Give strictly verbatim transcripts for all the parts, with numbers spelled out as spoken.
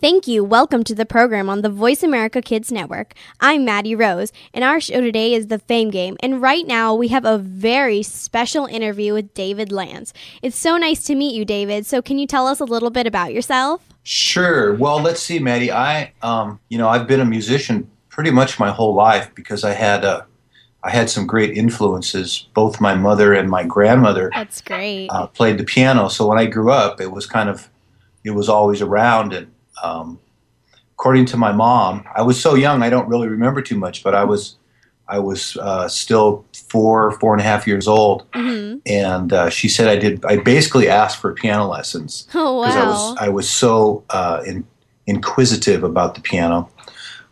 Thank you. Welcome to the program on the Voice America Kids Network. I'm Maddie Rose, and our show today is The Fame Game. And right now, we have a very special interview with David Lanz. It's so nice to meet you, David. So can you tell us a little bit about yourself? Sure. Well, let's see, Maddie. I, um, you know, I've been a musician pretty much my whole life because I had a, I had some great influences. Both my mother and my grandmother That's great. Uh, played the piano. So when I grew up, it was kind of, it was always around. And Um, according to my mom, I was so young I don't really remember too much, but I was I was uh, still four four and a half years old, mm-hmm. and uh, she said I did. I basically asked for piano lessons because oh, wow. I was I was so uh, in, inquisitive about the piano.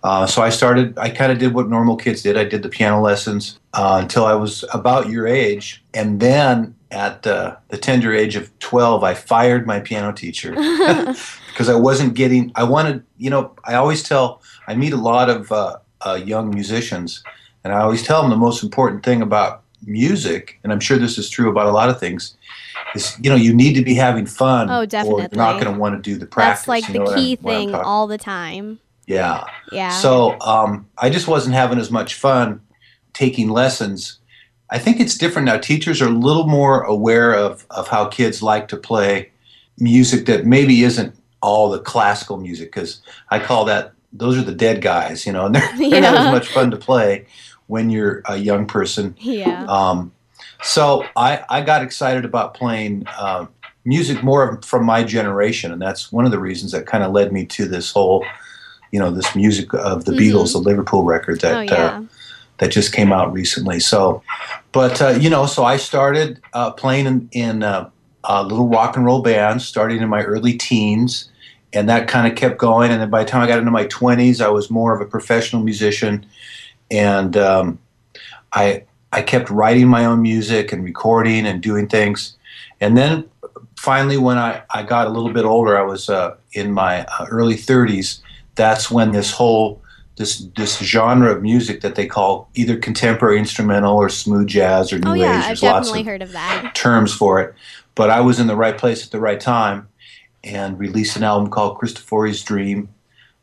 Uh, so I started. I kind of did what normal kids did. I did the piano lessons uh, until I was about your age, and then. At uh, the tender age of twelve, I fired my piano teacher because I wasn't getting, I wanted, you know, I always tell, I meet a lot of uh, uh, young musicians, and I always tell them the most important thing about music, and I'm sure this is true about a lot of things, is, you know, you need to be having fun oh, definitely. Or you're not going to want to do the practice. That's like you know the key thing all the time. Yeah. Yeah. So um, I just wasn't having as much fun taking lessons. I think it's different now. Teachers are a little more aware of, of how kids like to play music that maybe isn't all the classical music, because I call that, those are the dead guys, you know, and they're, they're yeah. not as much fun to play when you're a young person. Yeah. Um, so I, I got excited about playing uh, music more from my generation, and that's one of the reasons that kind of led me to this whole, you know, this music of the mm-hmm. Beatles, the Liverpool record that... Oh, yeah. uh, that just came out recently. So, but, uh, you know, so I started uh, playing in, in uh, uh, little rock and roll bands starting in my early teens, and that kind of kept going. And then by the time I got into my twenties, I was more of a professional musician, and um, I I kept writing my own music and recording and doing things. And then finally when I, I got a little bit older, I was uh, in my uh, early thirties, that's when this whole... This this genre of music that they call either contemporary instrumental or smooth jazz or new oh, yeah, age. There's I've lots definitely of heard of that. Terms for it. But I was in the right place at the right time and released an album called Christofori's Dream.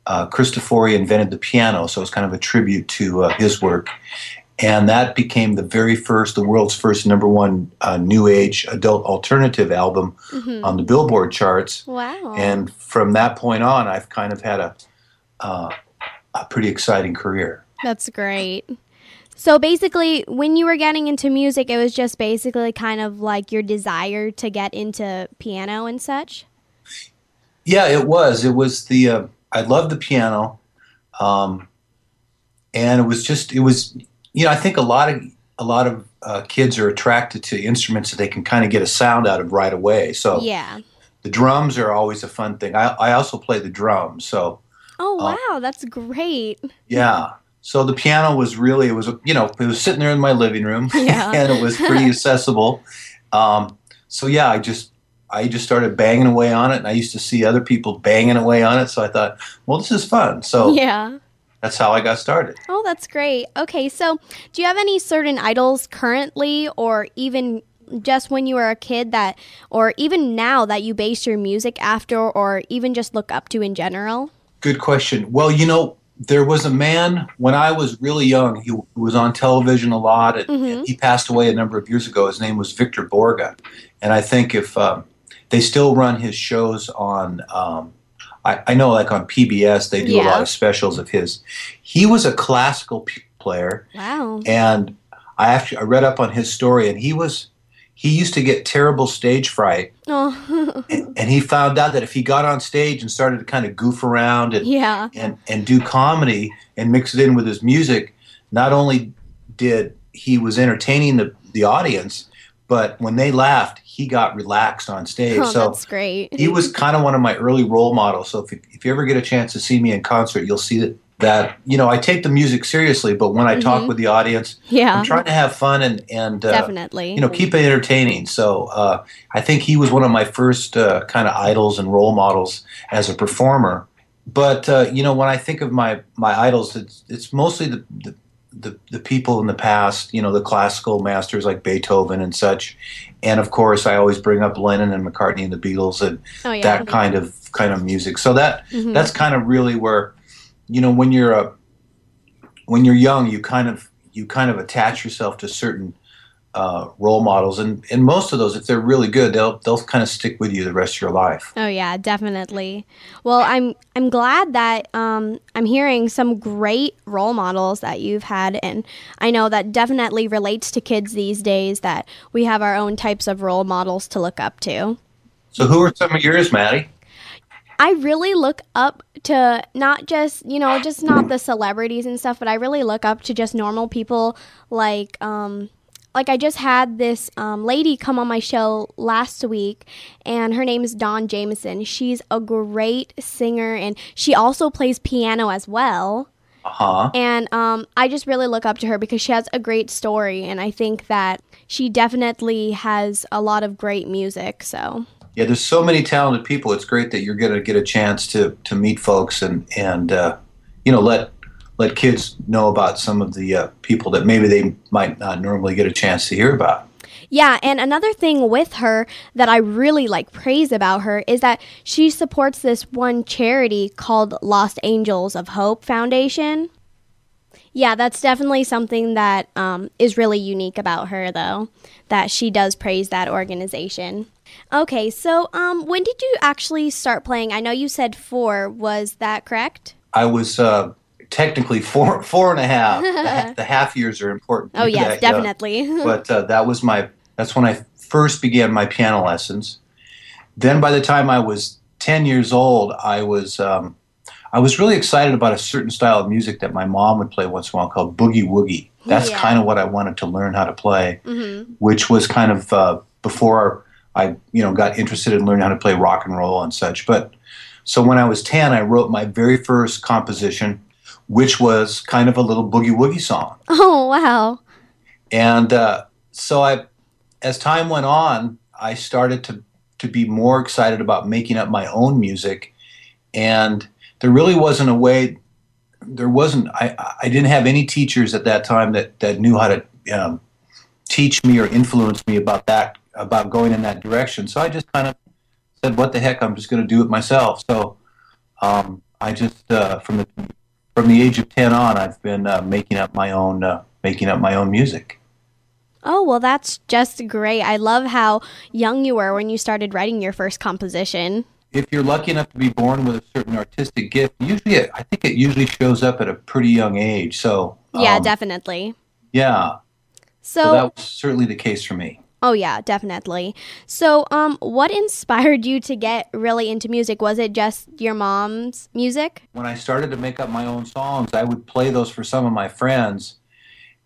Uh, Christofori invented the piano, so it's kind of a tribute to uh, his work. And that became the very first, the world's first number one uh, new age adult alternative album mm-hmm. on the Billboard charts. Wow. And from that point on, I've kind of had a... Uh, a pretty exciting career. That's great. So basically, when you were getting into music, it was just basically kind of like your desire to get into piano and such? Yeah, it was. It was the, uh, I loved the piano. Um, and it was just, it was, you know, I think a lot of, a lot of uh, kids are attracted to instruments that they can kind of get a sound out of right away. So yeah. The drums are always a fun thing. I, I also play the drums, so Oh, wow, um, that's great. Yeah. So the piano was really, it was, you know, it was sitting there in my living room yeah. and it was pretty accessible. Um, so, yeah, I just, I just started banging away on it, and I used to see other people banging away on it. So I thought, well, this is fun. So yeah. That's how I got started. Oh, that's great. Okay. So do you have any certain idols currently, or even just when you were a kid that, or even now that you base your music after, or even just look up to in general? Good question. Well, you know, there was a man when I was really young. He was on television a lot, and, mm-hmm. and he passed away a number of years ago. His name was Victor Borge, and I think if um, they still run his shows on, um, I, I know like on P B S, they do yeah. a lot of specials of his. He was a classical player. Wow! And I actually I read up on his story, and he was. He used to get terrible stage fright, oh. and, and he found out that if he got on stage and started to kind of goof around and, yeah. and and do comedy and mix it in with his music, not only did he was entertaining the, the audience, but when they laughed, he got relaxed on stage. Oh, so that's great. He was kind of one of my early role models. So if, if you ever get a chance to see me in concert, you'll see that that, you know, I take the music seriously, but when I mm-hmm. talk with the audience, yeah. I'm trying to have fun and, and uh, definitely, you know, keep it entertaining. So uh, I think he was one of my first uh, kind of idols and role models as a performer. But, uh, you know, when I think of my, my idols, it's, it's mostly the, the, the, the people in the past, you know, the classical masters like Beethoven and such. And, of course, I always bring up Lennon and McCartney and the Beatles and oh, yeah. that kind of kind of music. So that mm-hmm. that's kind of really where, you know, when you're a, when you're young, you kind of you kind of attach yourself to certain uh, role models, and, and most of those, if they're really good, they'll they'll kind of stick with you the rest of your life. Oh yeah, definitely. Well, I'm I'm glad that um, I'm hearing some great role models that you've had, and I know that definitely relates to kids these days that we have our own types of role models to look up to. So, who are some of yours, Maddie? I really look up to not just, you know, just not the celebrities and stuff, but I really look up to just normal people. Like, um, like I just had this um, lady come on my show last week, and her name is Dawn Jameson. She's a great singer, and she also plays piano as well. Uh-huh. And um, I just really look up to her because she has a great story, and I think that she definitely has a lot of great music, so... Yeah, there's so many talented people. It's great that you're going to get a chance to, to meet folks and, and uh, you know, let let kids know about some of the uh, people that maybe they might not normally get a chance to hear about. Yeah, and another thing with her that I really, like, praise about her is that she supports this one charity called Lost Angels of Hope Foundation. Yeah, that's definitely something that um, is really unique about her, though, that she does praise that organization. Okay, so um, when did you actually start playing? I know you said four. Was that correct? I was uh, technically four, four and a half. the, ha- the half years are important. Oh yes, that, definitely. Uh, but uh, that was my. That's when I first began my piano lessons. Then, by the time I was ten years old, I was. Um, I was really excited about a certain style of music that my mom would play once in a while called boogie woogie. That's yeah. kind of what I wanted to learn how to play, mm-hmm. which was kind of uh, before I, you know, got interested in learning how to play rock and roll and such. But so when I was ten, I wrote my very first composition, which was kind of a little boogie woogie song. Oh wow! And uh, so I, as time went on, I started to to be more excited about making up my own music, and there really wasn't a way, there wasn't, I, I didn't have any teachers at that time that, that knew how to um, teach me or influence me about that, about going in that direction. So I just kind of said, what the heck, I'm just going to do it myself. So um, I just, uh, from the from the age of ten on, I've been uh, making up my own, uh, making up my own music. Oh, well, that's just great. I love how young you were when you started writing your first composition. If you're lucky enough to be born with a certain artistic gift, usually it, I think it usually shows up at a pretty young age. So um, yeah, definitely. Yeah. So, so that was certainly the case for me. Oh yeah, definitely. So um, what inspired you to get really into music? Was it just your mom's music? When I started to make up my own songs, I would play those for some of my friends.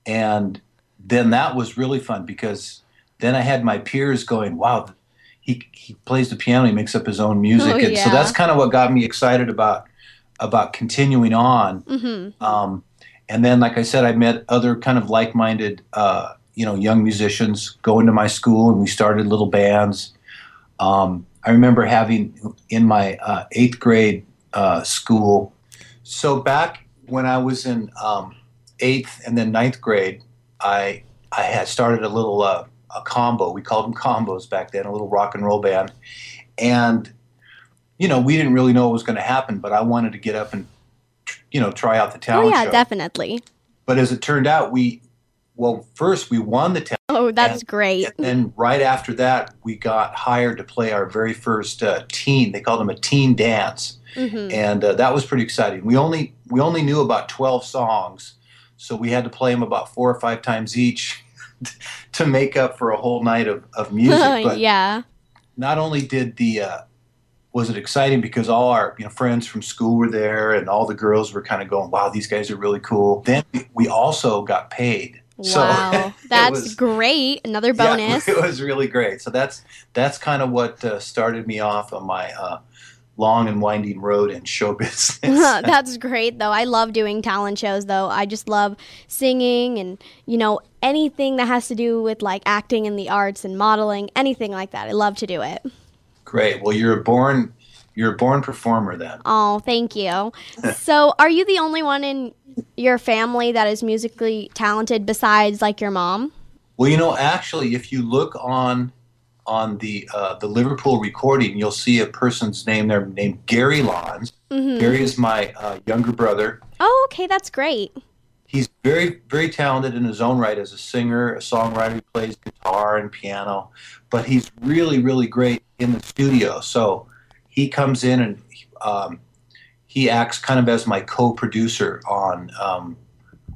And then that was really fun because then I had my peers going, wow, He, he plays the piano, he makes up his own music. Oh, yeah. And so that's kind of what got me excited about about continuing on. Mm-hmm. Um, and then, like I said, I met other kind of like-minded, uh, you know, young musicians going to my school, and we started little bands. Um, I remember having in my uh, eighth grade uh, school. So back when I was in um, eighth and then ninth grade, I, I had started a little... Uh, a combo. We called them combos back then, a little rock and roll band. And, you know, we didn't really know what was going to happen, but I wanted to get up and, you know, try out the talent show. Oh, yeah, show. Definitely. But as it turned out, we, well, first we won the talent. Oh, that's and, great. And then right after that, we got hired to play our very first uh, teen, they called them a teen dance. Mm-hmm. And uh, that was pretty exciting. We only, we only knew about twelve songs, so we had to play them about four or five times each to make up for a whole night of, of music. But yeah. Not only did the, uh, was it exciting because all our you know, friends from school were there and all the girls were kind of going, wow, these guys are really cool. Then we also got paid. Wow. So that's was, great. Another bonus. Yeah, it was really great. So that's, that's kind of what uh, started me off on my, uh, long and winding road in show business. That's great, though. I love doing talent shows, though. I just love singing and, you know, anything that has to do with, like, acting in the arts and modeling, anything like that. I love to do it. Great. Well, you're a born, you're a born performer, then. Oh, thank you. So are you the only one in your family that is musically talented besides, like, your mom? Well, you know, actually, if you look on... on the uh, the Liverpool recording, you'll see a person's name there named Gary Lanz. Mm-hmm. Gary is my uh, younger brother. Oh, okay, that's great. He's very, very talented in his own right as a singer, a songwriter. He plays guitar and piano, but he's really, really great in the studio. So he comes in and um, he acts kind of as my co-producer on. Um,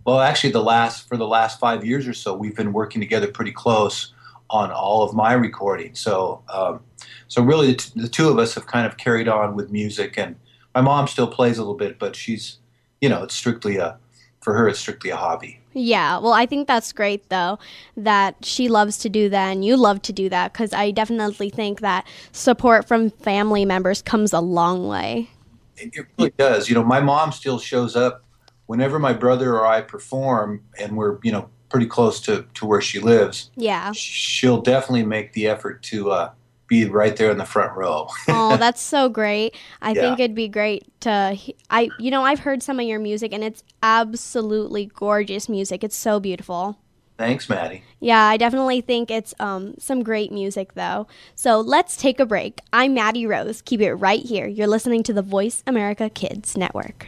well, actually, the last for the last five years or so, we've been working together pretty close on all of my recording, so um, so really the, t- the two of us have kind of carried on with music, and my mom still plays a little bit, but she's, you know, it's strictly a, for her, it's strictly a hobby. Yeah, well, I think that's great, though, that she loves to do that and you love to do that, because I definitely think that support from family members comes a long way. It, it really does. You know, my mom still shows up whenever my brother or I perform, and we're, you know, pretty close to, to where she lives. Yeah. She'll definitely make the effort to uh, be right there in the front row. Oh, that's so great. I yeah. think it'd be great to, I you know, I've heard some of your music, and it's absolutely gorgeous music. It's so beautiful. Thanks, Maddie. Yeah, I definitely think it's um, some great music, though. So let's take a break. I'm Maddie Rose. Keep it right here. You're listening to the Voice America Kids Network.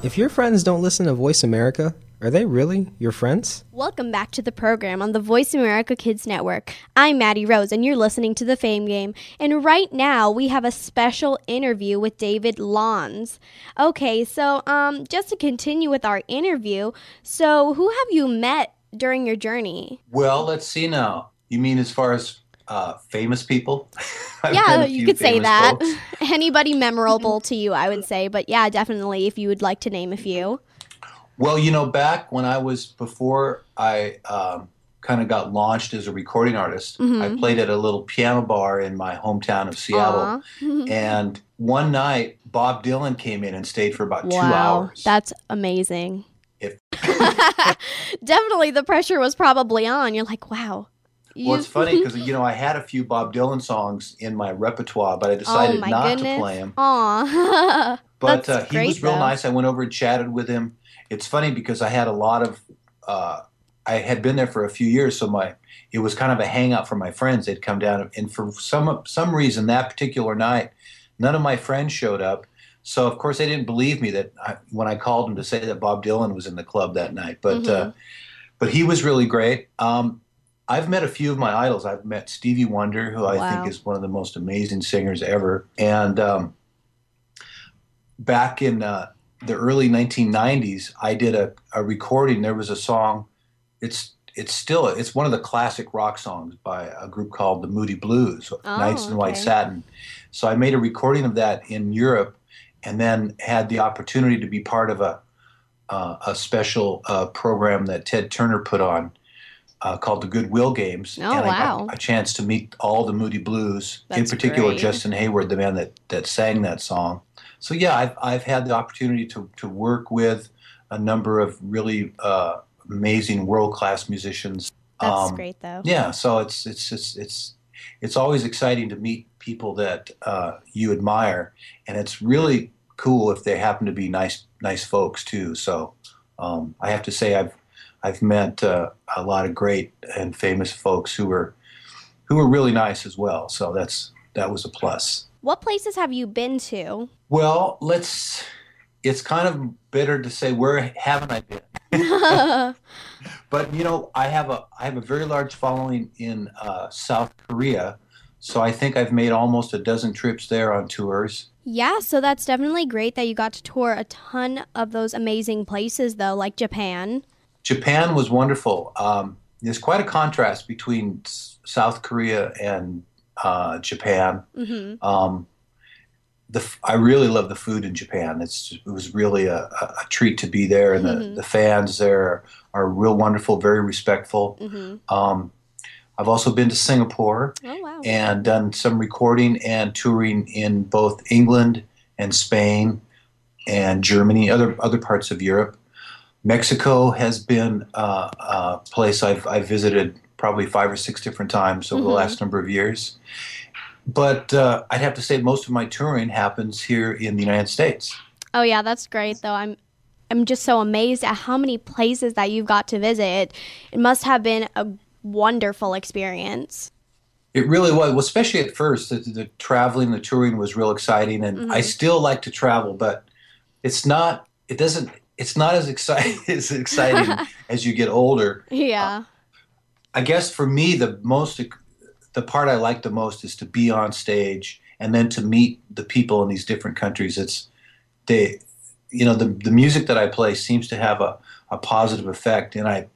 If your friends don't listen to Voice America, are they really your friends? Welcome back to the program on the Voice America Kids Network. I'm Maddie Rose, and you're listening to The Fame Game. And right now, we have a special interview with David Lanz. Okay, so um, just to continue with our interview, so who have you met during your journey? Well, let's see now. You mean as far as uh, famous people? Yeah, you could say that. Folks. Anybody memorable to you, I would say. But yeah, definitely, if you would like to name a few. Well, you know, back when I was, before I um, kind of got launched as a recording artist, mm-hmm. I played at a little piano bar in my hometown of Seattle. And one night, Bob Dylan came in and stayed for about wow, two hours. Wow, that's amazing. If- Definitely the pressure was probably on. You're like, wow. Well, it's funny because, you know, I had a few Bob Dylan songs in my repertoire, but I decided oh not goodness. to play them. Aw. But uh, he great, was real though. nice. I went over and chatted with him. It's funny because I had a lot of uh, – I had been there for a few years, so my it was kind of a hangout for my friends. They'd come down, and for some some reason that particular night, none of my friends showed up. So of course they didn't believe me that I, when I called them to say that Bob Dylan was in the club that night. But mm-hmm. uh, but he was really great. Um, I've met a few of my idols. I've met Stevie Wonder, who I wow. think is one of the most amazing singers ever. And um, back in uh, the early nineteen nineties, I did a, a recording. There was a song. It's it's still it's one of the classic rock songs by a group called the Moody Blues, oh, Nights in okay. White Satin. So I made a recording of that in Europe, and then had the opportunity to be part of a uh, a special uh, program that Ted Turner put on. Uh, called the Goodwill Games, oh, and I wow. got a chance to meet all the Moody Blues, That's in particular great. Justin Hayward, the man that, that sang that song. So yeah, I've I've had the opportunity to to work with a number of really uh, amazing world class musicians. That's um, great, though. Yeah, so it's it's it's it's it's always exciting to meet people that uh, you admire, and it's really cool if they happen to be nice nice folks too. So um, I have to say I've. I've met uh, a lot of great and famous folks who were who were really nice as well. So that's that was a plus. What places have you been to? Well, let's. It's kind of bitter to say where haven't I been, but you know, I have a I have a very large following in uh, South Korea, so I think I've made almost a dozen trips there on tours. Yeah, so that's definitely great that you got to tour a ton of those amazing places, though, like Japan. Japan was wonderful. Um, there's quite a contrast between S- South Korea and uh, Japan. Mm-hmm. Um, the f- I really love the food in Japan. It's, it was really a, a, a treat to be there, and mm-hmm. the, the fans there are, are real wonderful, very respectful. Mm-hmm. Um, I've also been to Singapore oh, wow. and done some recording and touring in both England and Spain and Germany, other other parts of Europe. Mexico has been uh, a place I've, I've visited probably five or six different times over mm-hmm. the last number of years. But uh, I'd have to say most of my touring happens here in the United States. Oh, yeah, that's great, though. I'm I'm just so amazed at how many places that you've got to visit. It, it must have been a wonderful experience. It really was, well, especially at first. The, the traveling, the touring was real exciting, and mm-hmm. I still like to travel, but it's not, it doesn't, It's not as exciting as exciting as you get older. Yeah. Uh, I guess for me, the most, the part I like the most is to be on stage and then to meet the people in these different countries. It's they, you know, the the music that I play seems to have a, a positive effect, and I,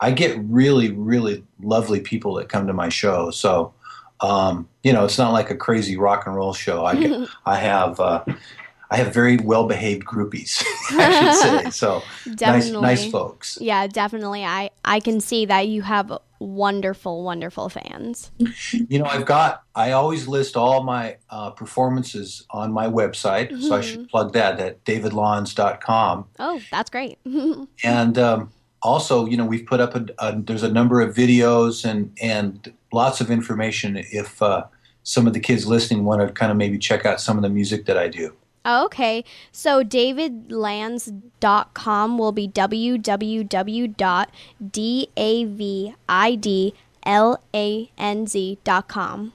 I get really really lovely people that come to my show. So, um, you know, it's not like a crazy rock and roll show. I get, I have. Uh, I have very well-behaved groupies, I should say. So nice, nice folks. Yeah, definitely. I, I can see that you have wonderful, wonderful fans. You know, I've got, I always list all my uh, performances on my website. Mm-hmm. So I should plug that at david lanz dot com. Oh, that's great. And um, also, you know, we've put up, a, a, there's a number of videos and, and lots of information if uh, some of the kids listening want to kind of maybe check out some of the music that I do. Oh, okay, so david lanz dot com will be w w w dot david lanz dot com.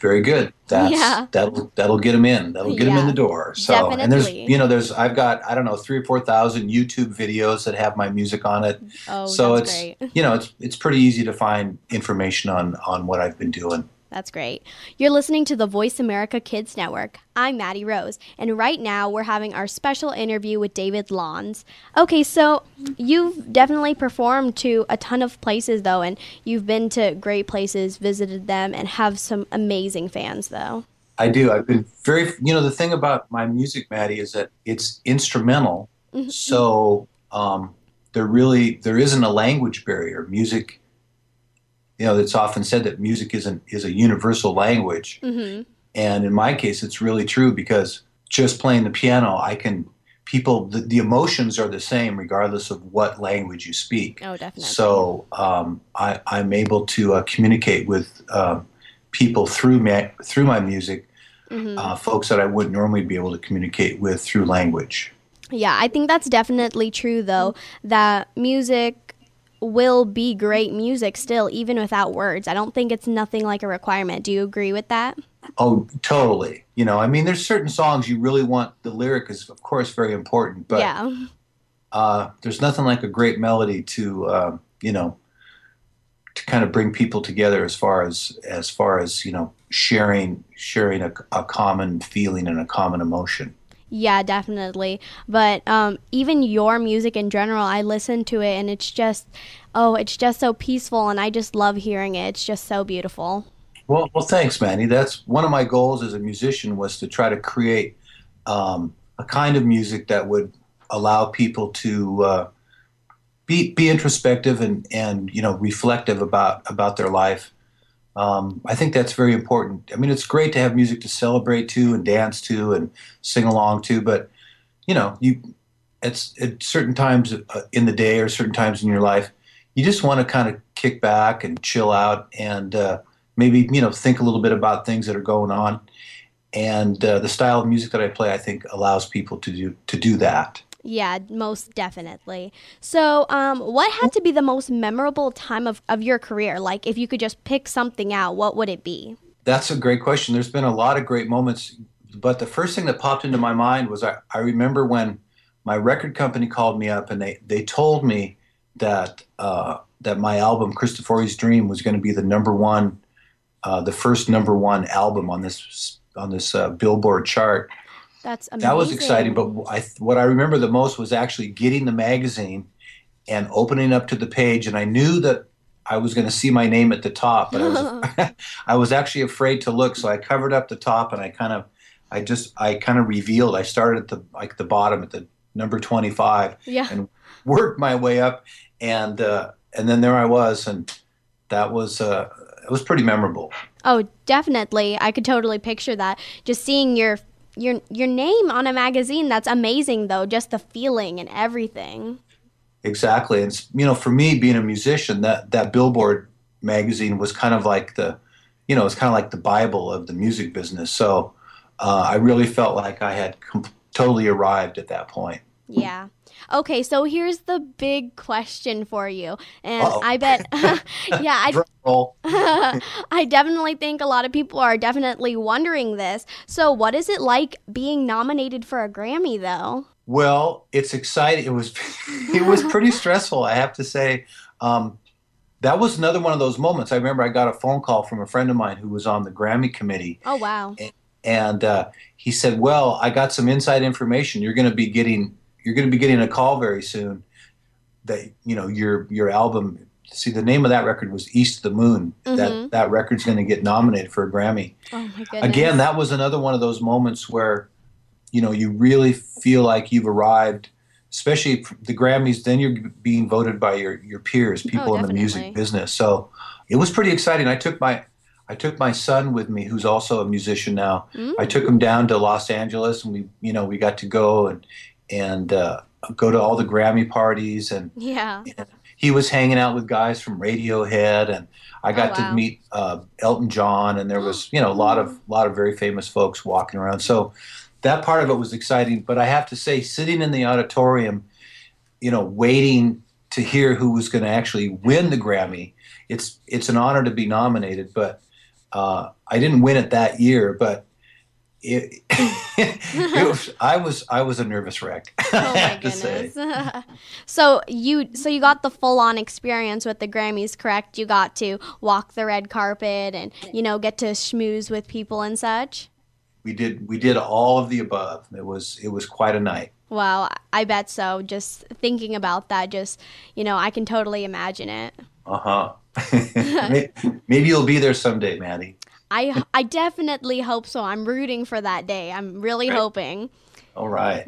Very good. That's, yeah. That'll that'll get them in. That'll get yeah. them in the door. So, definitely. And there's, you know, there's I've got I don't know three or four thousand YouTube videos that have my music on it. Oh, so that's it's great. You know it's it's pretty easy to find information on on what I've been doing. That's great. You're listening to the Voice America Kids Network. I'm Maddie Rose, and right now we're having our special interview with David Lanz. Okay, so you've definitely performed to a ton of places, though, and you've been to great places, visited them, and have some amazing fans, though. I do. I've been very, you know, the thing about my music, Maddie, is that it's instrumental, mm-hmm. so um, there really, there isn't a language barrier. Music You know, it's often said that music is an, is a universal language. Mm-hmm. And in my case, it's really true because just playing the piano, I can, people, the, the emotions are the same regardless of what language you speak. Oh, definitely. So um, I, I'm able to uh, communicate with uh, people through my, through my music, mm-hmm. uh, folks that I wouldn't normally be able to communicate with through language. Yeah, I think that's definitely true, though, that music will be great music still, even without words. I don't think it's nothing like a requirement. Do you agree with that? Oh, totally. You know, I mean, there's certain songs you really want. The lyric is, of course, very important, but yeah. uh, there's nothing like a great melody to, uh, you know, to kind of bring people together as far as, as far as, you know, sharing, sharing a, a common feeling and a common emotion. Yeah, definitely. But um, even your music in general, I listen to it and it's just, oh, it's just so peaceful and I just love hearing it. It's just so beautiful. Well, well, thanks, Maddie. That's one of my goals as a musician, was to try to create um, a kind of music that would allow people to uh, be be introspective and, and you know, reflective about, about their life. Um, I think that's very important. I mean, it's great to have music to celebrate to and dance to and sing along to, but you know, you it's at certain times in the day or certain times in your life, you just want to kind of kick back and chill out and uh, maybe, you know, think a little bit about things that are going on. And uh, the style of music that I play, I think, allows people to do to do that. Yeah, most definitely. So um, what had to be the most memorable time of, of your career? Like, if you could just pick something out, what would it be? That's a great question. There's been a lot of great moments. But the first thing that popped into my mind was I, I remember when my record company called me up and they, they told me that uh, that my album, Christofori's Dream, was going to be the number one, uh, the first number one album on this, on this uh, Billboard chart. That's amazing. That was exciting, but I, what I remember the most was actually getting the magazine and opening up to the page, and I knew that I was going to see my name at the top, but I was, I was actually afraid to look, so I covered up the top, and I kind of, I just, I kind of revealed. I started at the like the bottom at the number twenty-five, yeah. and worked my way up, and uh, and then there I was, and that was uh, it was pretty memorable. Oh, definitely, I could totally picture that. Just seeing your. Your your name on a magazine, that's amazing, though, just the feeling and everything. Exactly. And, you know, for me, being a musician, that, that Billboard magazine was kind of like the, you know, it's kind of like the Bible of the music business. So uh, I really felt like I had com- totally arrived at that point. Yeah. Okay, so here's the big question for you. And Uh-oh. I bet, yeah, I, I definitely think a lot of people are definitely wondering this. So what is it like being nominated for a Grammy, though? Well, it's exciting. It was it was pretty stressful, I have to say. Um, that was another one of those moments. I remember I got a phone call from a friend of mine who was on the Grammy committee. Oh, wow. And, and uh, he said, well, I got some inside information. You're going to be getting... You're going to be getting a call very soon that, you know, your your album, see, the name of that record was East of the Moon. Mm-hmm. That that record's going to get nominated for a Grammy. Oh, my goodness. Again, that was another one of those moments where, you know, you really feel like you've arrived, especially the Grammys, then you're being voted by your, your peers, people oh, in the music business. So it was pretty exciting. I took my... I took my son with me, who's also a musician now. Mm. I took him down to Los Angeles, and we, you know, we got to go and and uh, go to all the Grammy parties, and yeah. you know, he was hanging out with guys from Radiohead, and I got oh, wow. to meet uh, Elton John, and there was, you know, a lot of lot of very famous folks walking around. So that part of it was exciting, but I have to say, sitting in the auditorium, you know, waiting to hear who was going to actually win the Grammy, it's it's an honor to be nominated, but Uh, I didn't win it that year, but it, it was, I was I was a nervous wreck. Oh my goodness! so you so you got the full on experience with the Grammys, correct? You got to walk the red carpet and, you know, get to schmooze with people and such. We did we did all of the above. It was it was quite a night. Wow, I bet so. Just thinking about that, just you know, I can totally imagine it. Uh huh. Maybe you'll be there someday, Maddie. I I definitely hope so. I'm rooting for that day. I'm really right. hoping. All right.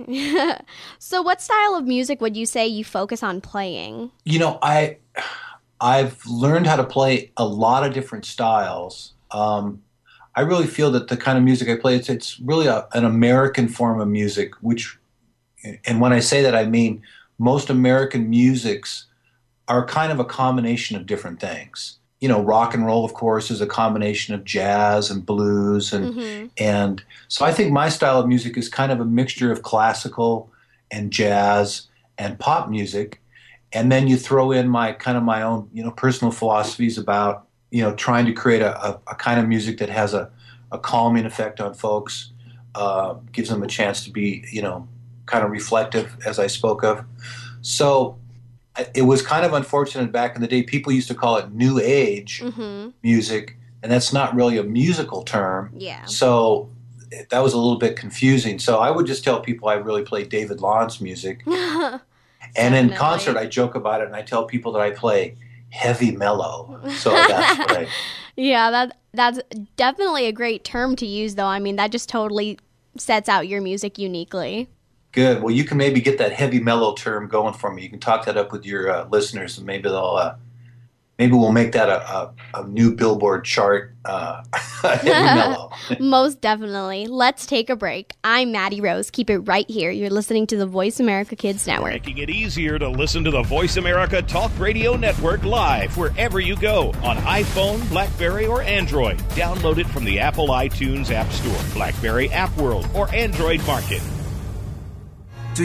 So what style of music would you say you focus on playing? You know, I, I've learned how to play a lot of different styles. Um, I really feel that the kind of music I play, it's, it's really a, an American form of music, which, and when I say that, I mean most American musics are kind of a combination of different things. You know, rock and roll, of course, is a combination of jazz and blues, and mm-hmm. and so I think my style of music is kind of a mixture of classical and jazz and pop music, And then you throw in my kind of my own, you know, personal philosophies about, you know, trying to create a, a, a kind of music that has a, a calming effect on folks, uh, gives them a chance to be, you know, kind of reflective, as I spoke of. So it was kind of unfortunate back in the day. People used to call it New Age mm-hmm. music, and that's not really a musical term. Yeah. So that was a little bit confusing. So I would just tell people I really play David Lanz music. And in concert, I joke about it, and I tell people that I play heavy mellow. So that's right. Yeah, that that's definitely a great term to use, though. I mean, that just totally sets out your music uniquely. Good. Well, you can maybe get that heavy mellow term going for me. You can talk that up with your uh, listeners, and maybe they'll, uh, maybe we'll make that a, a, a new Billboard chart. Uh, heavy mellow. Most definitely. Let's take a break. I'm Maddie Rose. Keep it right here. You're listening to the Voice America Kids Network. Making it easier to listen to the Voice America Talk Radio Network live wherever you go on iPhone, BlackBerry, or Android. Download it from the Apple iTunes App Store, BlackBerry App World, or Android Market. Do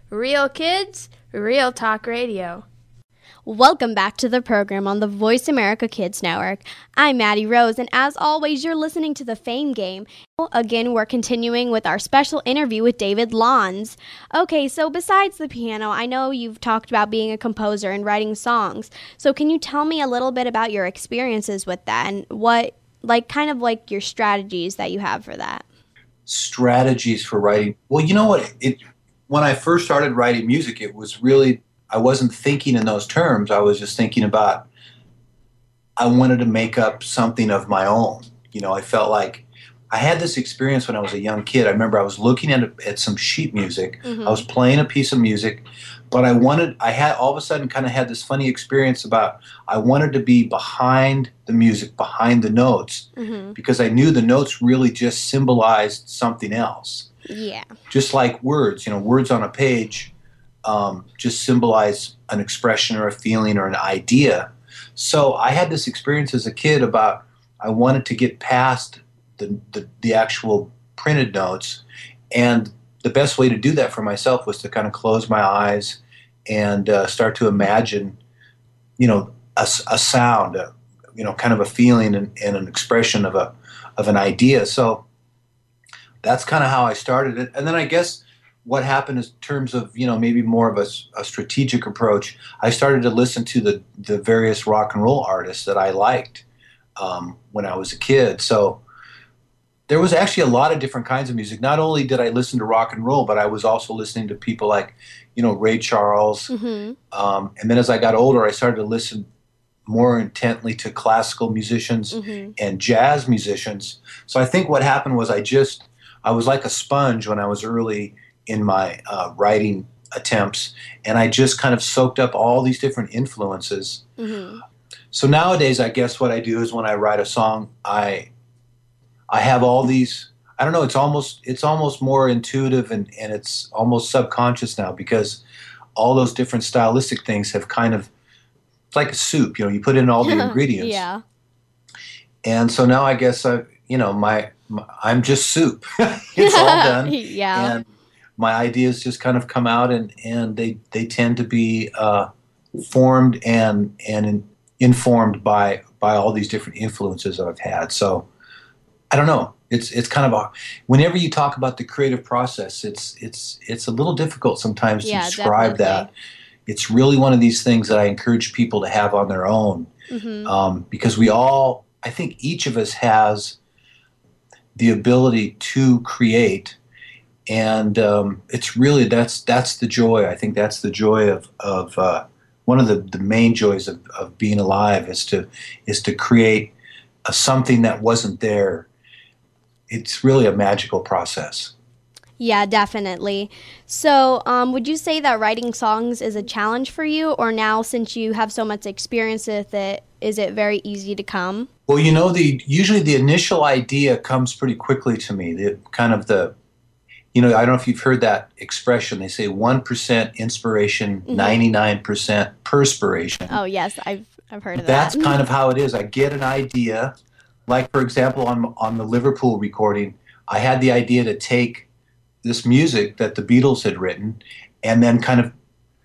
Real kids, real talk radio. Welcome back to the program on the Voice America Kids Network. I'm Maddie Rose, and as always, you're listening to The Fame Game. Again, we're continuing with our special interview with David Lanz. Okay, so besides the piano, I know you've talked about being a composer and writing songs. So can you tell me a little bit about your experiences with that and what, like, kind of like your strategies that you have for that? Strategies for writing. Well, you know what? It, when I first started writing music, it was really, I wasn't thinking in those terms. I was just thinking about, I wanted to make up something of my own. You know, I felt like, I had this experience when I was a young kid. I remember I was looking at, at some sheet music. Mm-hmm. I was playing a piece of music, but I wanted, I had all of a sudden kind of had this funny experience about, I wanted to be behind the music, behind the notes, mm-hmm. because I knew the notes really just symbolized something else. Yeah. Just like words, you know, words on a page um, just symbolize an expression or a feeling or an idea. So I had this experience as a kid about I wanted to get past the, the, the actual printed notes. And the best way to do that for myself was to kind of close my eyes and uh, start to imagine, you know, a, a sound, a, you know, kind of a feeling and, and an expression of a of an idea. So that's kind of how I started it. And then I guess what happened in terms of, you know, maybe more of a, a strategic approach, I started to listen to the, the various rock and roll artists that I liked. um, when I was a kid. So there was actually a lot of different kinds of music. Not only did I listen to rock and roll, but I was also listening to people like, you know, Ray Charles. Mm-hmm. Um, and then as I got older, I started to listen more intently to classical musicians mm-hmm. and jazz musicians. So I think what happened was I just, I was like a sponge when I was early in my uh, writing attempts, and I just kind of soaked up all these different influences. Mm-hmm. So nowadays, I guess what I do is when I write a song, I I have all these, I don't know, it's almost it's almost more intuitive and, and it's almost subconscious now, because all those different stylistic things have kind of, it's like a soup, you know, you put in all the ingredients. Yeah. And so now I guess I, you know, my, my I'm just soup. It's all done. Yeah. And my ideas just kind of come out, and, and they, they tend to be uh, formed and and in, informed by by all these different influences that I've had. So I don't know. It's it's kind of a, whenever you talk about the creative process, it's it's it's a little difficult sometimes yeah, to describe definitely. that. It's really one of these things that I encourage people to have on their own, mm-hmm. um, because we all, I think each of us has the ability to create, and um, it's really, that's that's the joy. I think that's the joy of, of uh, one of the, the main joys of, of being alive is to, is to create a, something that wasn't there. It's really a magical process. Yeah, definitely. So um, would you say that writing songs is a challenge for you, or now since you have so much experience with it, is it very easy to come? Well, you know, the usually the initial idea comes pretty quickly to me. The kind of the, you know, I don't know if you've heard that expression. They say one percent inspiration, mm-hmm. ninety-nine percent perspiration. Oh, yes, I've I've heard of that. That's kind of how it is. I get an idea. Like, for example, on on the Liverpool recording, I had the idea to take this music that the Beatles had written and then kind of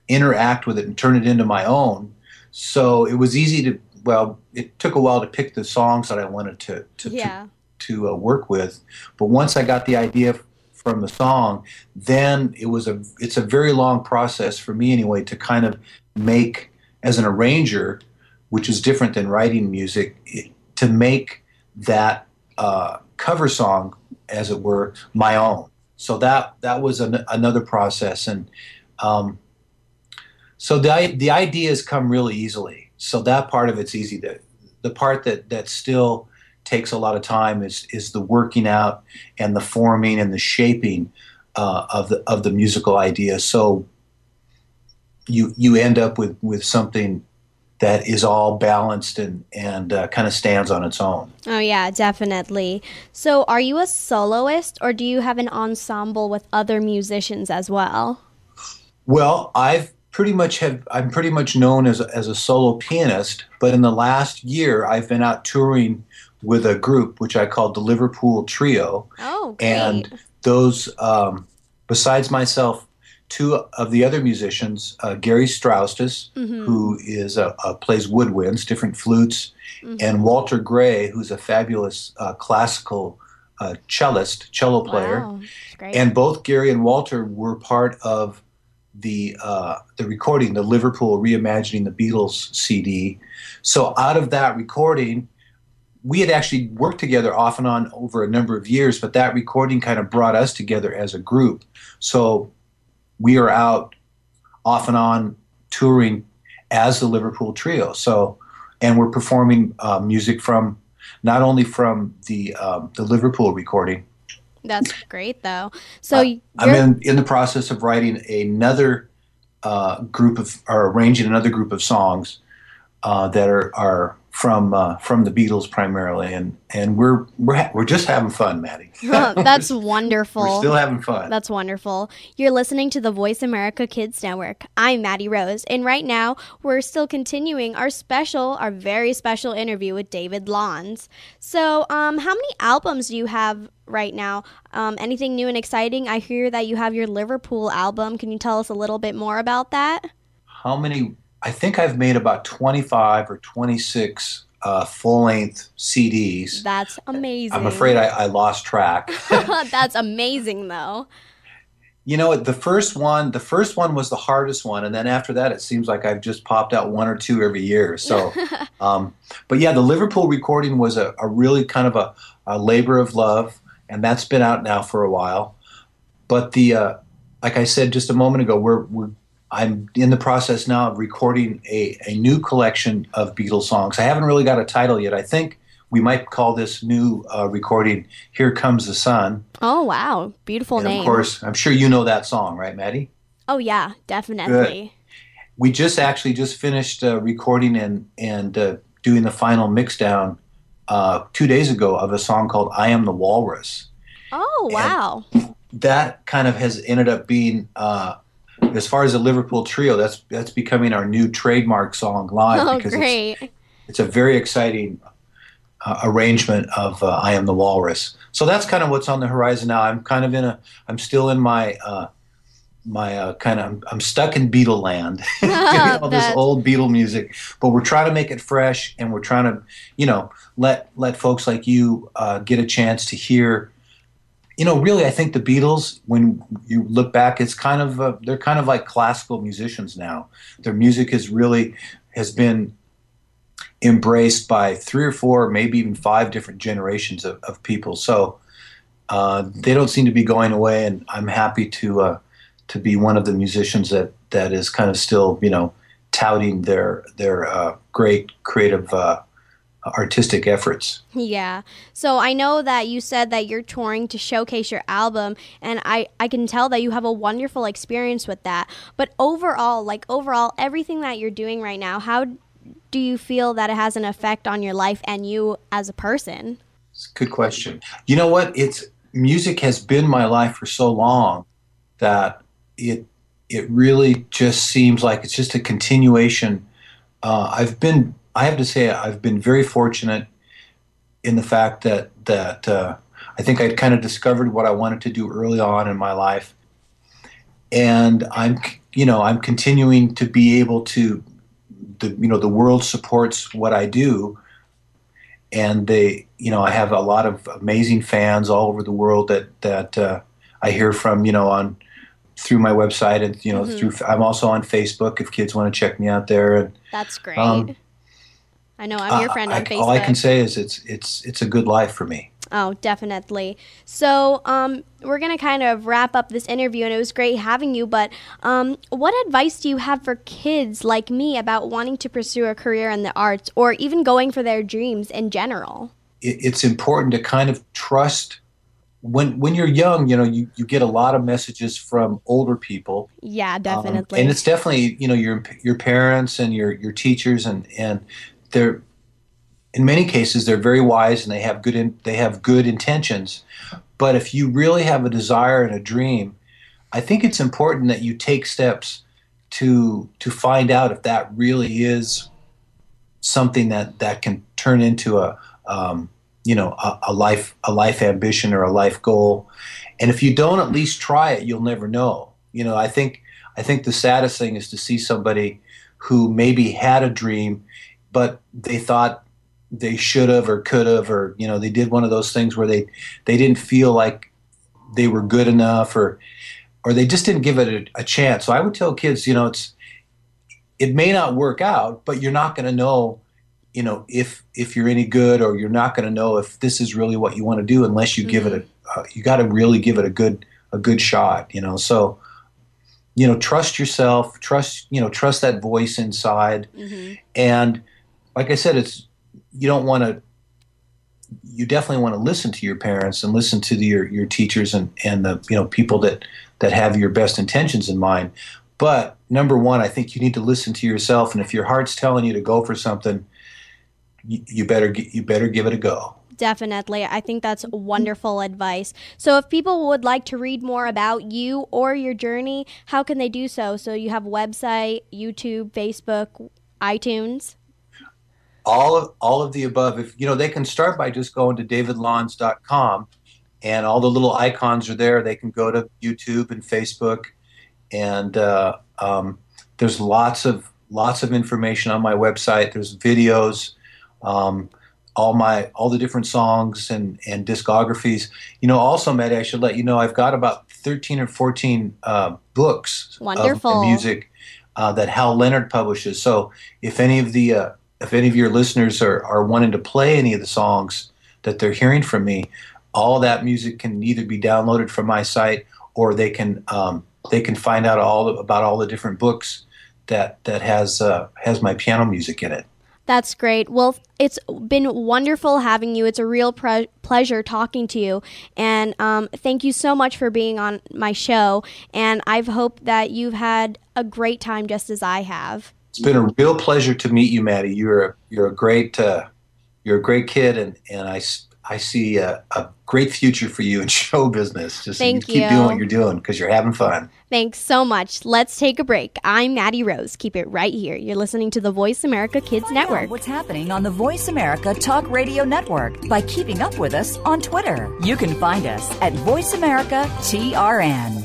interact with it and turn it into my own. So it was easy to, well, it took a while to pick the songs that I wanted to to, yeah. to, to uh, work with. But once I got the idea from the song, then it was a, it's a very long process for me anyway to kind of make, as an arranger, which is different than writing music, it, to make that uh, cover song, as it were, my own. So that that was an, another process, and um, so the the ideas come really easily. So that part of it's easy. To, the part that, that still takes a lot of time is is the working out and the forming and the shaping uh, of the of the musical idea. So you you end up with, with something that is all balanced and, and uh, kind of stands on its own. Oh, yeah, definitely. So are you a soloist, or do you have an ensemble with other musicians as well? Well, I've pretty much have, I'm pretty much known as, as a solo pianist, but in the last year I've been out touring with a group which I call the Liverpool Trio. Oh, great. And those, um, besides myself, two of the other musicians, uh, Gary Straustis, mm-hmm. who is a, a, plays woodwinds, different flutes, mm-hmm. and Walter Gray, who's a fabulous uh, classical uh, cellist, cello player. Wow. Great. And both Gary and Walter were part of the uh, the recording, the Liverpool Reimagining the Beatles C D. So out of that recording, we had actually worked together off and on over a number of years, but that recording kind of brought us together as a group. So we are out off and on touring as the Liverpool Trio. So, and we're performing uh, music from, not only from the um, the Liverpool recording. That's great, though. So uh, I'm in, in the process of writing another uh, group of, or arranging another group of songs uh, that are are from uh, from the Beatles primarily, and and we're we're ha- we're just having fun, Maddie. Oh, that's wonderful. We're still having fun. That's wonderful. You're listening to the Voice America Kids Network. I'm Maddie Rose, and right now we're still continuing our special, our very special interview with David Lanz. So, um, how many albums do you have right now? Um, anything new and exciting? I hear that you have your Liverpool album. Can you tell us a little bit more about that? How many? I think I've made about twenty-five or twenty-six uh, full-length C Ds. That's amazing. I'm afraid I, I lost track. That's amazing, though. You know, the first one, the first one was the hardest one, and then after that, it seems like I've just popped out one or two every year. So, um, but yeah, the Liverpool recording was a, a really kind of a, a labor of love, and that's been out now for a while. But the, uh, like I said just a moment ago, we're we're I'm in the process now of recording a a new collection of Beatles songs. I haven't really got a title yet. I think we might call this new uh, recording "Here Comes the Sun." Oh, wow. Beautiful and name. Of course, I'm sure you know that song, right, Maddie? Oh, yeah, definitely. Good. We just actually just finished uh, recording and, and uh, doing the final mix down uh, two days ago of a song called I Am the Walrus. Oh, wow. And that kind of has ended up being, uh, as far as the Liverpool trio, that's that's becoming our new trademark song live. Oh, because great. It's, it's a very exciting Uh, arrangement of uh, I Am the Walrus. So that's kind of what's on the horizon now. I'm kind of in a, I'm still in my, uh, my uh, kind of, I'm, I'm stuck in Beatle land. Oh, all this old Beatle music, but we're trying to make it fresh, and we're trying to, you know, let, let folks like you uh, get a chance to hear, you know, really, I think the Beatles, when you look back, it's kind of, uh, they're kind of like classical musicians now. Their music is really, has been embraced by three or four, maybe even five different generations of, of people. So uh, they don't seem to be going away, and I'm happy to uh, to be one of the musicians that, that is kind of still, you know, touting their their uh, great creative uh, artistic efforts. Yeah. So I know that you said that you're touring to showcase your album, and I, I can tell that you have a wonderful experience with that. But overall, like overall, everything that you're doing right now, how do you feel that it has an effect on your life and you as a person? It's a good question. You know what? It's music has been my life for so long that it it really just seems like it's just a continuation. Uh, I've been I have to say I've been very fortunate in the fact that that uh, I think I'd kind of discovered what I wanted to do early on in my life, and I'm you know I'm continuing to be able to. The, you know, the world supports what I do, and they, you know, I have a lot of amazing fans all over the world that that uh, I hear from, you know, on through my website, and you know, mm-hmm. through I'm also on Facebook if kids want to check me out there. And that's great. Um, I know I'm your friend uh, on I, Facebook. All I can say is it's it's it's a good life for me. Oh, definitely. So um, we're going to kind of wrap up this interview, and it was great having you, but um, what advice do you have for kids like me about wanting to pursue a career in the arts or even going for their dreams in general? It's important to kind of trust. When when you're young, you know, you, you get a lot of messages from older people. Yeah, definitely. Um, and it's definitely, you know, your your parents and your, your teachers, and, and they're, in many cases, they're very wise, and they have good in, they have good intentions. But if you really have a desire and a dream, I think it's important that you take steps to to find out if that really is something that, that can turn into a um, you know a, a life a life ambition or a life goal. And if you don't at least try it, you'll never know. You know, I think I think the saddest thing is to see somebody who maybe had a dream, but they thought they should have or could have, or you know, they did one of those things where they they didn't feel like they were good enough, or or they just didn't give it a, a chance. So I would tell kids, you know, it's it may not work out, but you're not going to know, you know, if if you're any good, or you're not going to know if this is really what you want to do unless you mm-hmm. give it a uh, you got to really give it a good a good shot, you know. So you know, trust yourself, trust you know, trust that voice inside, mm-hmm. and like I said, it's you don't want to, you definitely want to listen to your parents and listen to the, your, your teachers and, and the, you know, people that, that have your best intentions in mind. But number one, I think you need to listen to yourself. And if your heart's telling you to go for something, you, you better, you better give it a go. Definitely. I think that's wonderful advice. So if people would like to read more about you or your journey, how can they do so? So you have a website, YouTube, Facebook, iTunes. All of, all of the above. If you know, they can start by just going to david lanz dot com, and all the little icons are there. They can go to YouTube and Facebook, and uh, um, there's lots of lots of information on my website. There's videos, um, all my all the different songs and and discographies. You know, also, Maddie, I should let you know I've got about thirteen or fourteen uh, books Wonderful. Of music uh, that Hal Leonard publishes. So if any of the uh, if any of your listeners are, are wanting to play any of the songs that they're hearing from me, all that music can either be downloaded from my site, or they can um, they can find out all about all the different books that that has uh, has my piano music in it. That's great. Well, it's been wonderful having you. It's a real pre- pleasure talking to you. And um, thank you so much for being on my show. And I've hoped that you've had a great time just as I have. It's been a real pleasure to meet you, Maddie. You're a, you're a great uh, you're a great kid, and, and I, I see a, a great future for you in show business. Just thank you. Keep doing what you're doing because you're having fun. Thanks so much. Let's take a break. I'm Maddie Rose. Keep it right here. You're listening to the Voice America Kids Network. What's happening on the Voice America Talk Radio Network by keeping up with us on Twitter. You can find us at Voice America T R N.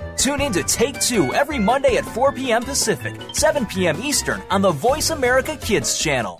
Tune in to Take Two every Monday at four p.m. Pacific, seven p.m. Eastern on the Voice America Kids channel.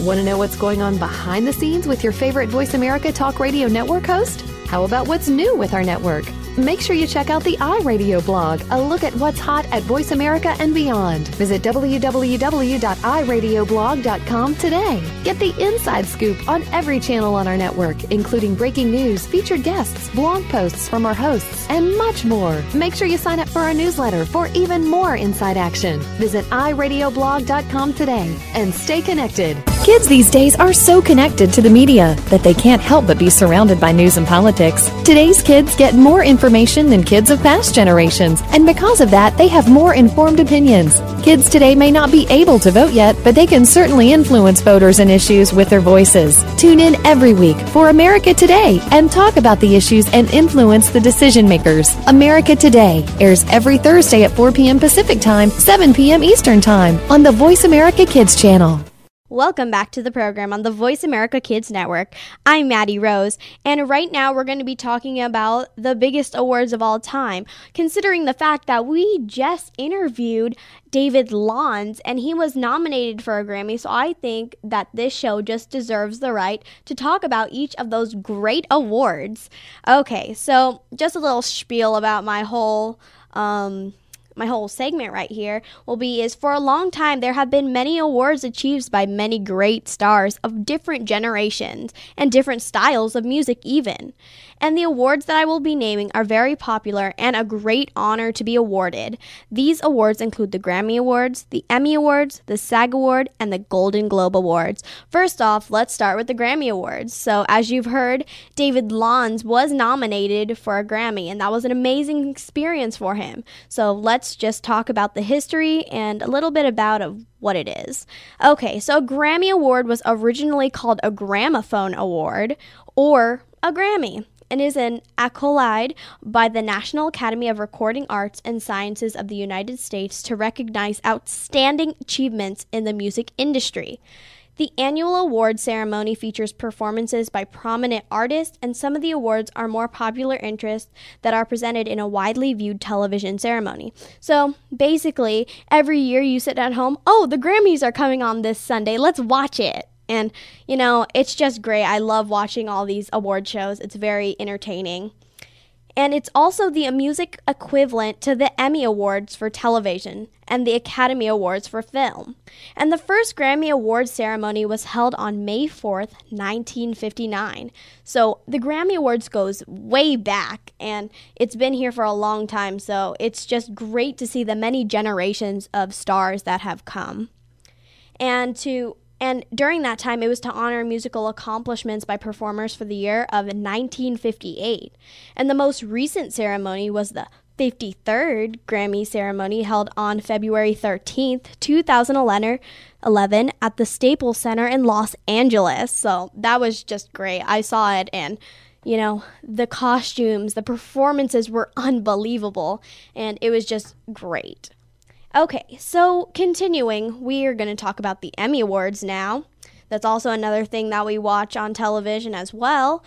Want to know what's going on behind the scenes with your favorite Voice America Talk Radio Network host? How about what's new with our network? Make sure you check out the iRadio blog, a look at what's hot at Voice America and beyond. Visit w w w dot i radio blog dot com today. Get the inside scoop on every channel on our network, including breaking news, featured guests, blog posts from our hosts, and much more. Make sure you sign up for our newsletter for even more inside action. Visit i radio blog dot com today and stay connected. Kids these days are so connected to the media that they can't help but be surrounded by news and politics. Today's kids get more information than kids of past generations, and because of that, they have more informed opinions. Kids today may not be able to vote yet, but they can certainly influence voters and issues with their voices. Tune in every week for America Today and talk about the issues and influence the decision makers. America Today airs every Thursday at four p.m. Pacific Time, seven p.m. Eastern Time on the Voice America Kids channel. Welcome back to the program on the Voice America Kids Network. I'm Maddie Rose, and right now we're going to be talking about the biggest awards of all time, considering the fact that we just interviewed David Lanz, and he was nominated for a Grammy, so I think that this show just deserves the right to talk about each of those great awards. Okay, so just a little spiel about my whole um, my whole segment right here will be is, for a long time, there have been many awards achieved by many great stars of different generations and different styles of music even. And the awards that I will be naming are very popular and a great honor to be awarded. These awards include the Grammy Awards, the Emmy Awards, the SAG Award, and the Golden Globe Awards. First off, let's start with the Grammy Awards. So, as you've heard, David Lanz was nominated for a Grammy, and that was an amazing experience for him. So, let's Let's just talk about the history and a little bit about a what it is. Okay, so a Grammy Award was originally called a Gramophone Award or a Grammy, and is an accolade by the National Academy of Recording Arts and Sciences of the United States to recognize outstanding achievements in the music industry. The annual award ceremony features performances by prominent artists, and some of the awards are more popular interests that are presented in a widely viewed television ceremony. So, basically, every year you sit at home, oh, the Grammys are coming on this Sunday, let's watch it. And, you know, it's just great. I love watching all these award shows. It's very entertaining. And it's also the music equivalent to the Emmy Awards for television and the Academy Awards for film. And the first Grammy Awards ceremony was held on May fourth, nineteen fifty-nine. So the Grammy Awards goes way back, and it's been here for a long time. So it's just great to see the many generations of stars that have come. And to... And during that time, it was to honor musical accomplishments by performers for the year of nineteen fifty-eight. And the most recent ceremony was the fifty-third Grammy ceremony, held on February thirteenth, two thousand eleven at the Staples Center in Los Angeles. So that was just great. I saw it, and, you know, the costumes, the performances were unbelievable, and it was just great. Okay, so continuing, we are going to talk about the Emmy Awards now. That's also another thing that we watch on television as well.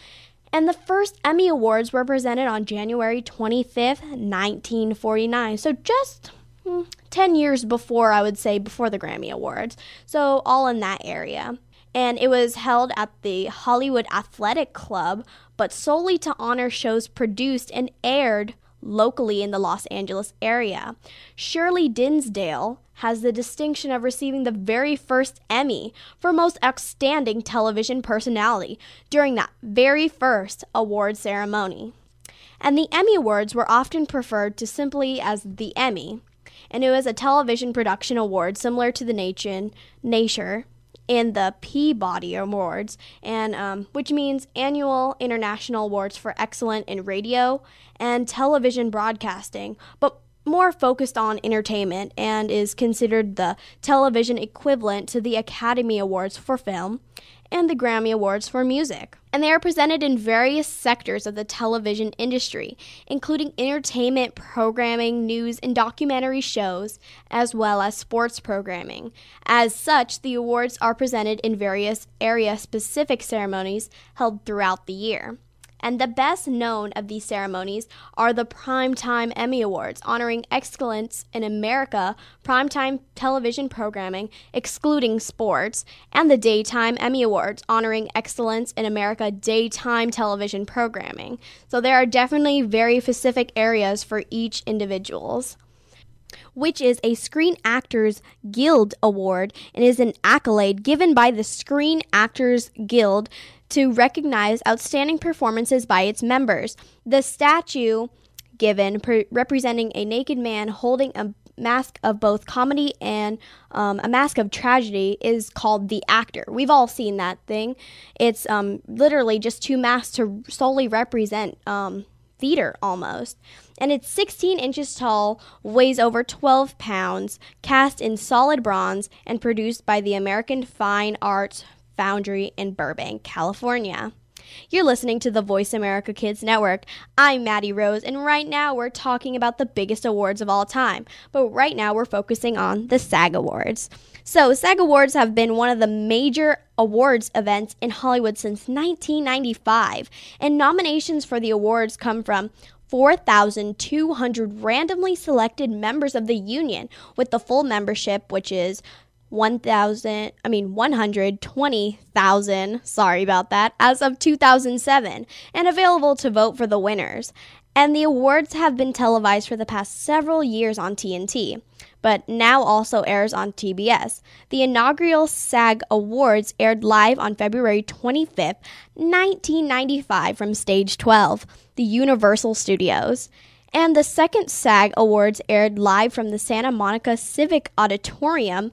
And the first Emmy Awards were presented on January twenty-fifth, nineteen forty-nine. So just mm, ten years before, I would say, before the Grammy Awards. So all in that area. And it was held at the Hollywood Athletic Club, but solely to honor shows produced and aired locally in the Los Angeles area. Shirley Dinsdale has the distinction of receiving the very first Emmy for Most Outstanding Television Personality during that very first award ceremony. And the Emmy Awards were often preferred to simply as the Emmy, and it was a television production award similar to the nation, nature in the Peabody Awards, and um, which means Annual International Awards for Excellence in Radio and Television Broadcasting, but more focused on entertainment, and is considered the television equivalent to the Academy Awards for Film and the Grammy Awards for Music. And they are presented in various sectors of the television industry, including entertainment programming, news, and documentary shows, as well as sports programming. As such, the awards are presented in various area-specific ceremonies held throughout the year. And the best known of these ceremonies are the Primetime Emmy Awards, honoring excellence in America, primetime television programming, excluding sports, and the Daytime Emmy Awards, honoring excellence in America, daytime television programming. So there are definitely very specific areas for each individual's, which is a Screen Actors Guild Award, and is an accolade given by the Screen Actors Guild to recognize outstanding performances by its members. The statue given pre- representing a naked man holding a mask of both comedy and um, a mask of tragedy is called the actor. We've all seen that thing. It's um, literally just two masks to solely represent um, theater almost. And it's sixteen inches tall, weighs over twelve pounds, cast in solid bronze, and produced by the American Fine Arts Foundry in Burbank, California. You're listening to the Voice America Kids Network. I'm Maddie Rose, and right now we're talking about the biggest awards of all time. But right now we're focusing on the SAG Awards. So SAG Awards have been one of the major awards events in Hollywood since nineteen ninety-five, and nominations for the awards come from four thousand two hundred randomly selected members of the union, with the full membership, which is one thousand, I mean, one hundred twenty thousand, sorry about that, as of two thousand seven, and available to vote for the winners. And the awards have been televised for the past several years on T N T, but now also airs on T B S. The inaugural SAG Awards aired live on February twenty-fifth, nineteen ninety-five from Stage twelve, the Universal Studios. And the second SAG Awards aired live from the Santa Monica Civic Auditorium,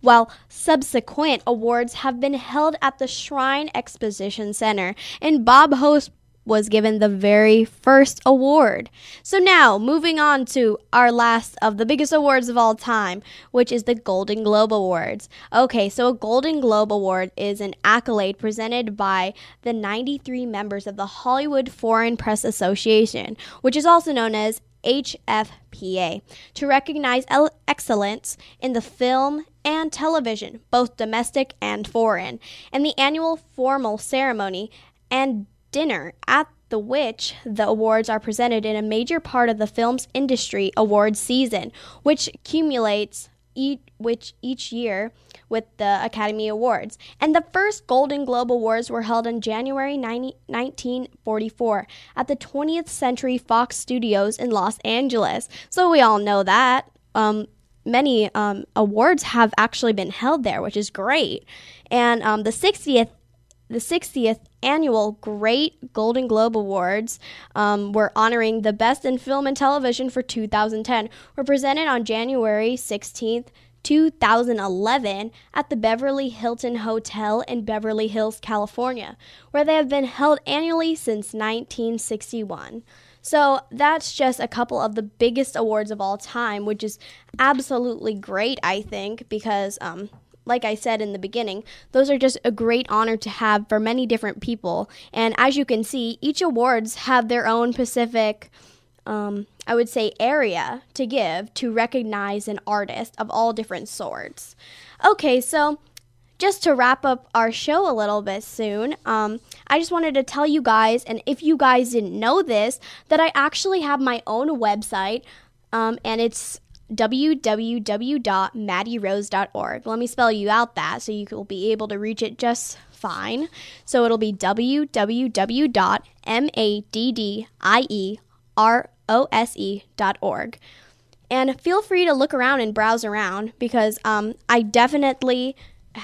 while subsequent awards have been held at the Shrine Exposition Center, and Bob Hope was given the very first award. So now, moving on to our last of the biggest awards of all time, which is the Golden Globe Awards. Okay, so a Golden Globe Award is an accolade presented by the ninety-three members of the Hollywood Foreign Press Association, which is also known as H F P A, to recognize el- excellence in the film and television, both domestic and foreign. And the annual formal ceremony and dinner at the which the awards are presented in a major part of the film's industry awards season, which accumulates each, which each year with the Academy Awards. And the first Golden Globe Awards were held in January nineteen forty-four at the twentieth Century Fox Studios in Los Angeles. So we all know that. Um, many um, awards have actually been held there, which is great. And um, the sixtieth The sixtieth annual Great Golden Globe Awards um, were honoring the best in film and television for two thousand ten, were presented on January sixteenth, two thousand eleven at the Beverly Hilton Hotel in Beverly Hills, California, where they have been held annually since nineteen sixty-one. So that's just a couple of the biggest awards of all time, which is absolutely great, I think, because... Um, Like I said in the beginning, those are just a great honor to have for many different people. And as you can see, each awards have their own specific, um, I would say, area to give to recognize an artist of all different sorts. Okay, so just to wrap up our show a little bit soon, um, I just wanted to tell you guys, and if you guys didn't know this, that I actually have my own website, um, and it's w w w dot maddie rose dot org. Let me spell you out that so you will be able to reach it just fine. So it'll be w w w dot maddie rose dot org. And feel free to look around and browse around because um, I definitely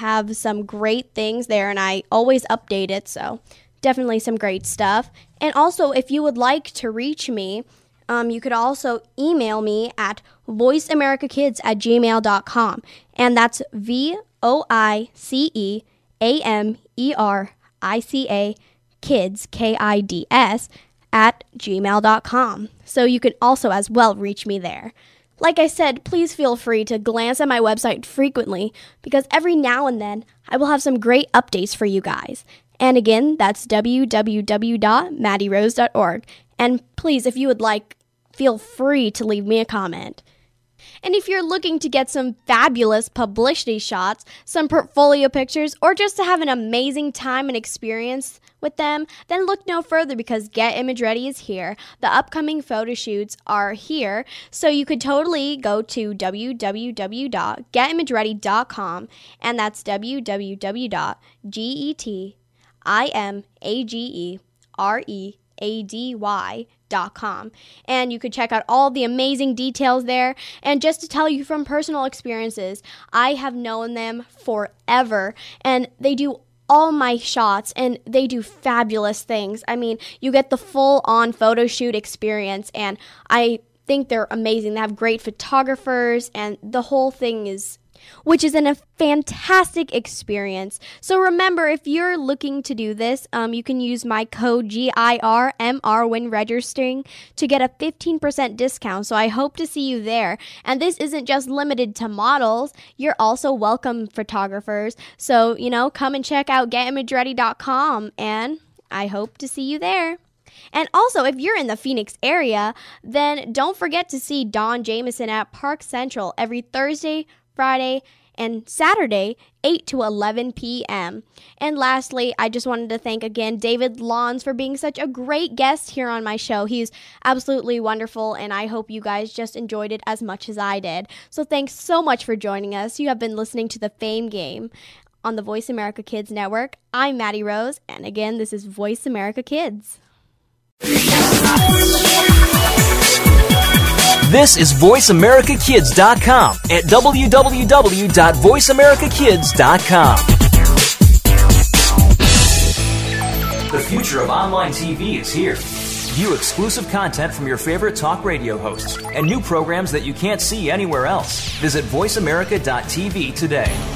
have some great things there and I always update it. So definitely some great stuff. And also, if you would like to reach me, Um, you could also email me at voice america kids at gmail dot com. And that's V O I C E A M E R I C A kids, K I D S, at gmail dot com. So you can also as well reach me there. Like I said, please feel free to glance at my website frequently because every now and then I will have some great updates for you guys. And again, that's w w w dot maddie rose dot org. And please, if you would like, feel free to leave me a comment. And if you're looking to get some fabulous publicity shots, some portfolio pictures, or just to have an amazing time and experience with them, then look no further because Get Image Ready is here. The upcoming photo shoots are here, so you could totally go to w w w dot get image ready dot com, and that's w w w dot get image ready dot com, and you could check out all the amazing details there. And just to tell you from personal experiences, I have known them forever and they do all my shots and they do fabulous things. I mean, you get the full on photo shoot experience and I think they're amazing. They have great photographers and the whole thing is which is an, a fantastic experience. So remember, if you're looking to do this, um, you can use my code G I R M R when registering to get a fifteen percent discount. So I hope to see you there. And this isn't just limited to models. You're also welcome, photographers. So, you know, come and check out get image ready dot com, and I hope to see you there. And also, if you're in the Phoenix area, then don't forget to see Dawn Jameson at Park Central every Thursday, Friday, and Saturday, eight to eleven p.m. And lastly, I just wanted to thank again David Lanz for being such a great guest here on my show. He's absolutely wonderful, and I hope you guys just enjoyed it as much as I did. So thanks so much for joining us. You have been listening to The Fame Game on the Voice America Kids Network. I'm Maddie Rose, and again, this is Voice America Kids. This is voice america kids dot com at w w w dot voice america kids dot com. The future of online T V is here. View exclusive content from your favorite talk radio hosts and new programs that you can't see anywhere else. Visit voice america dot t v today.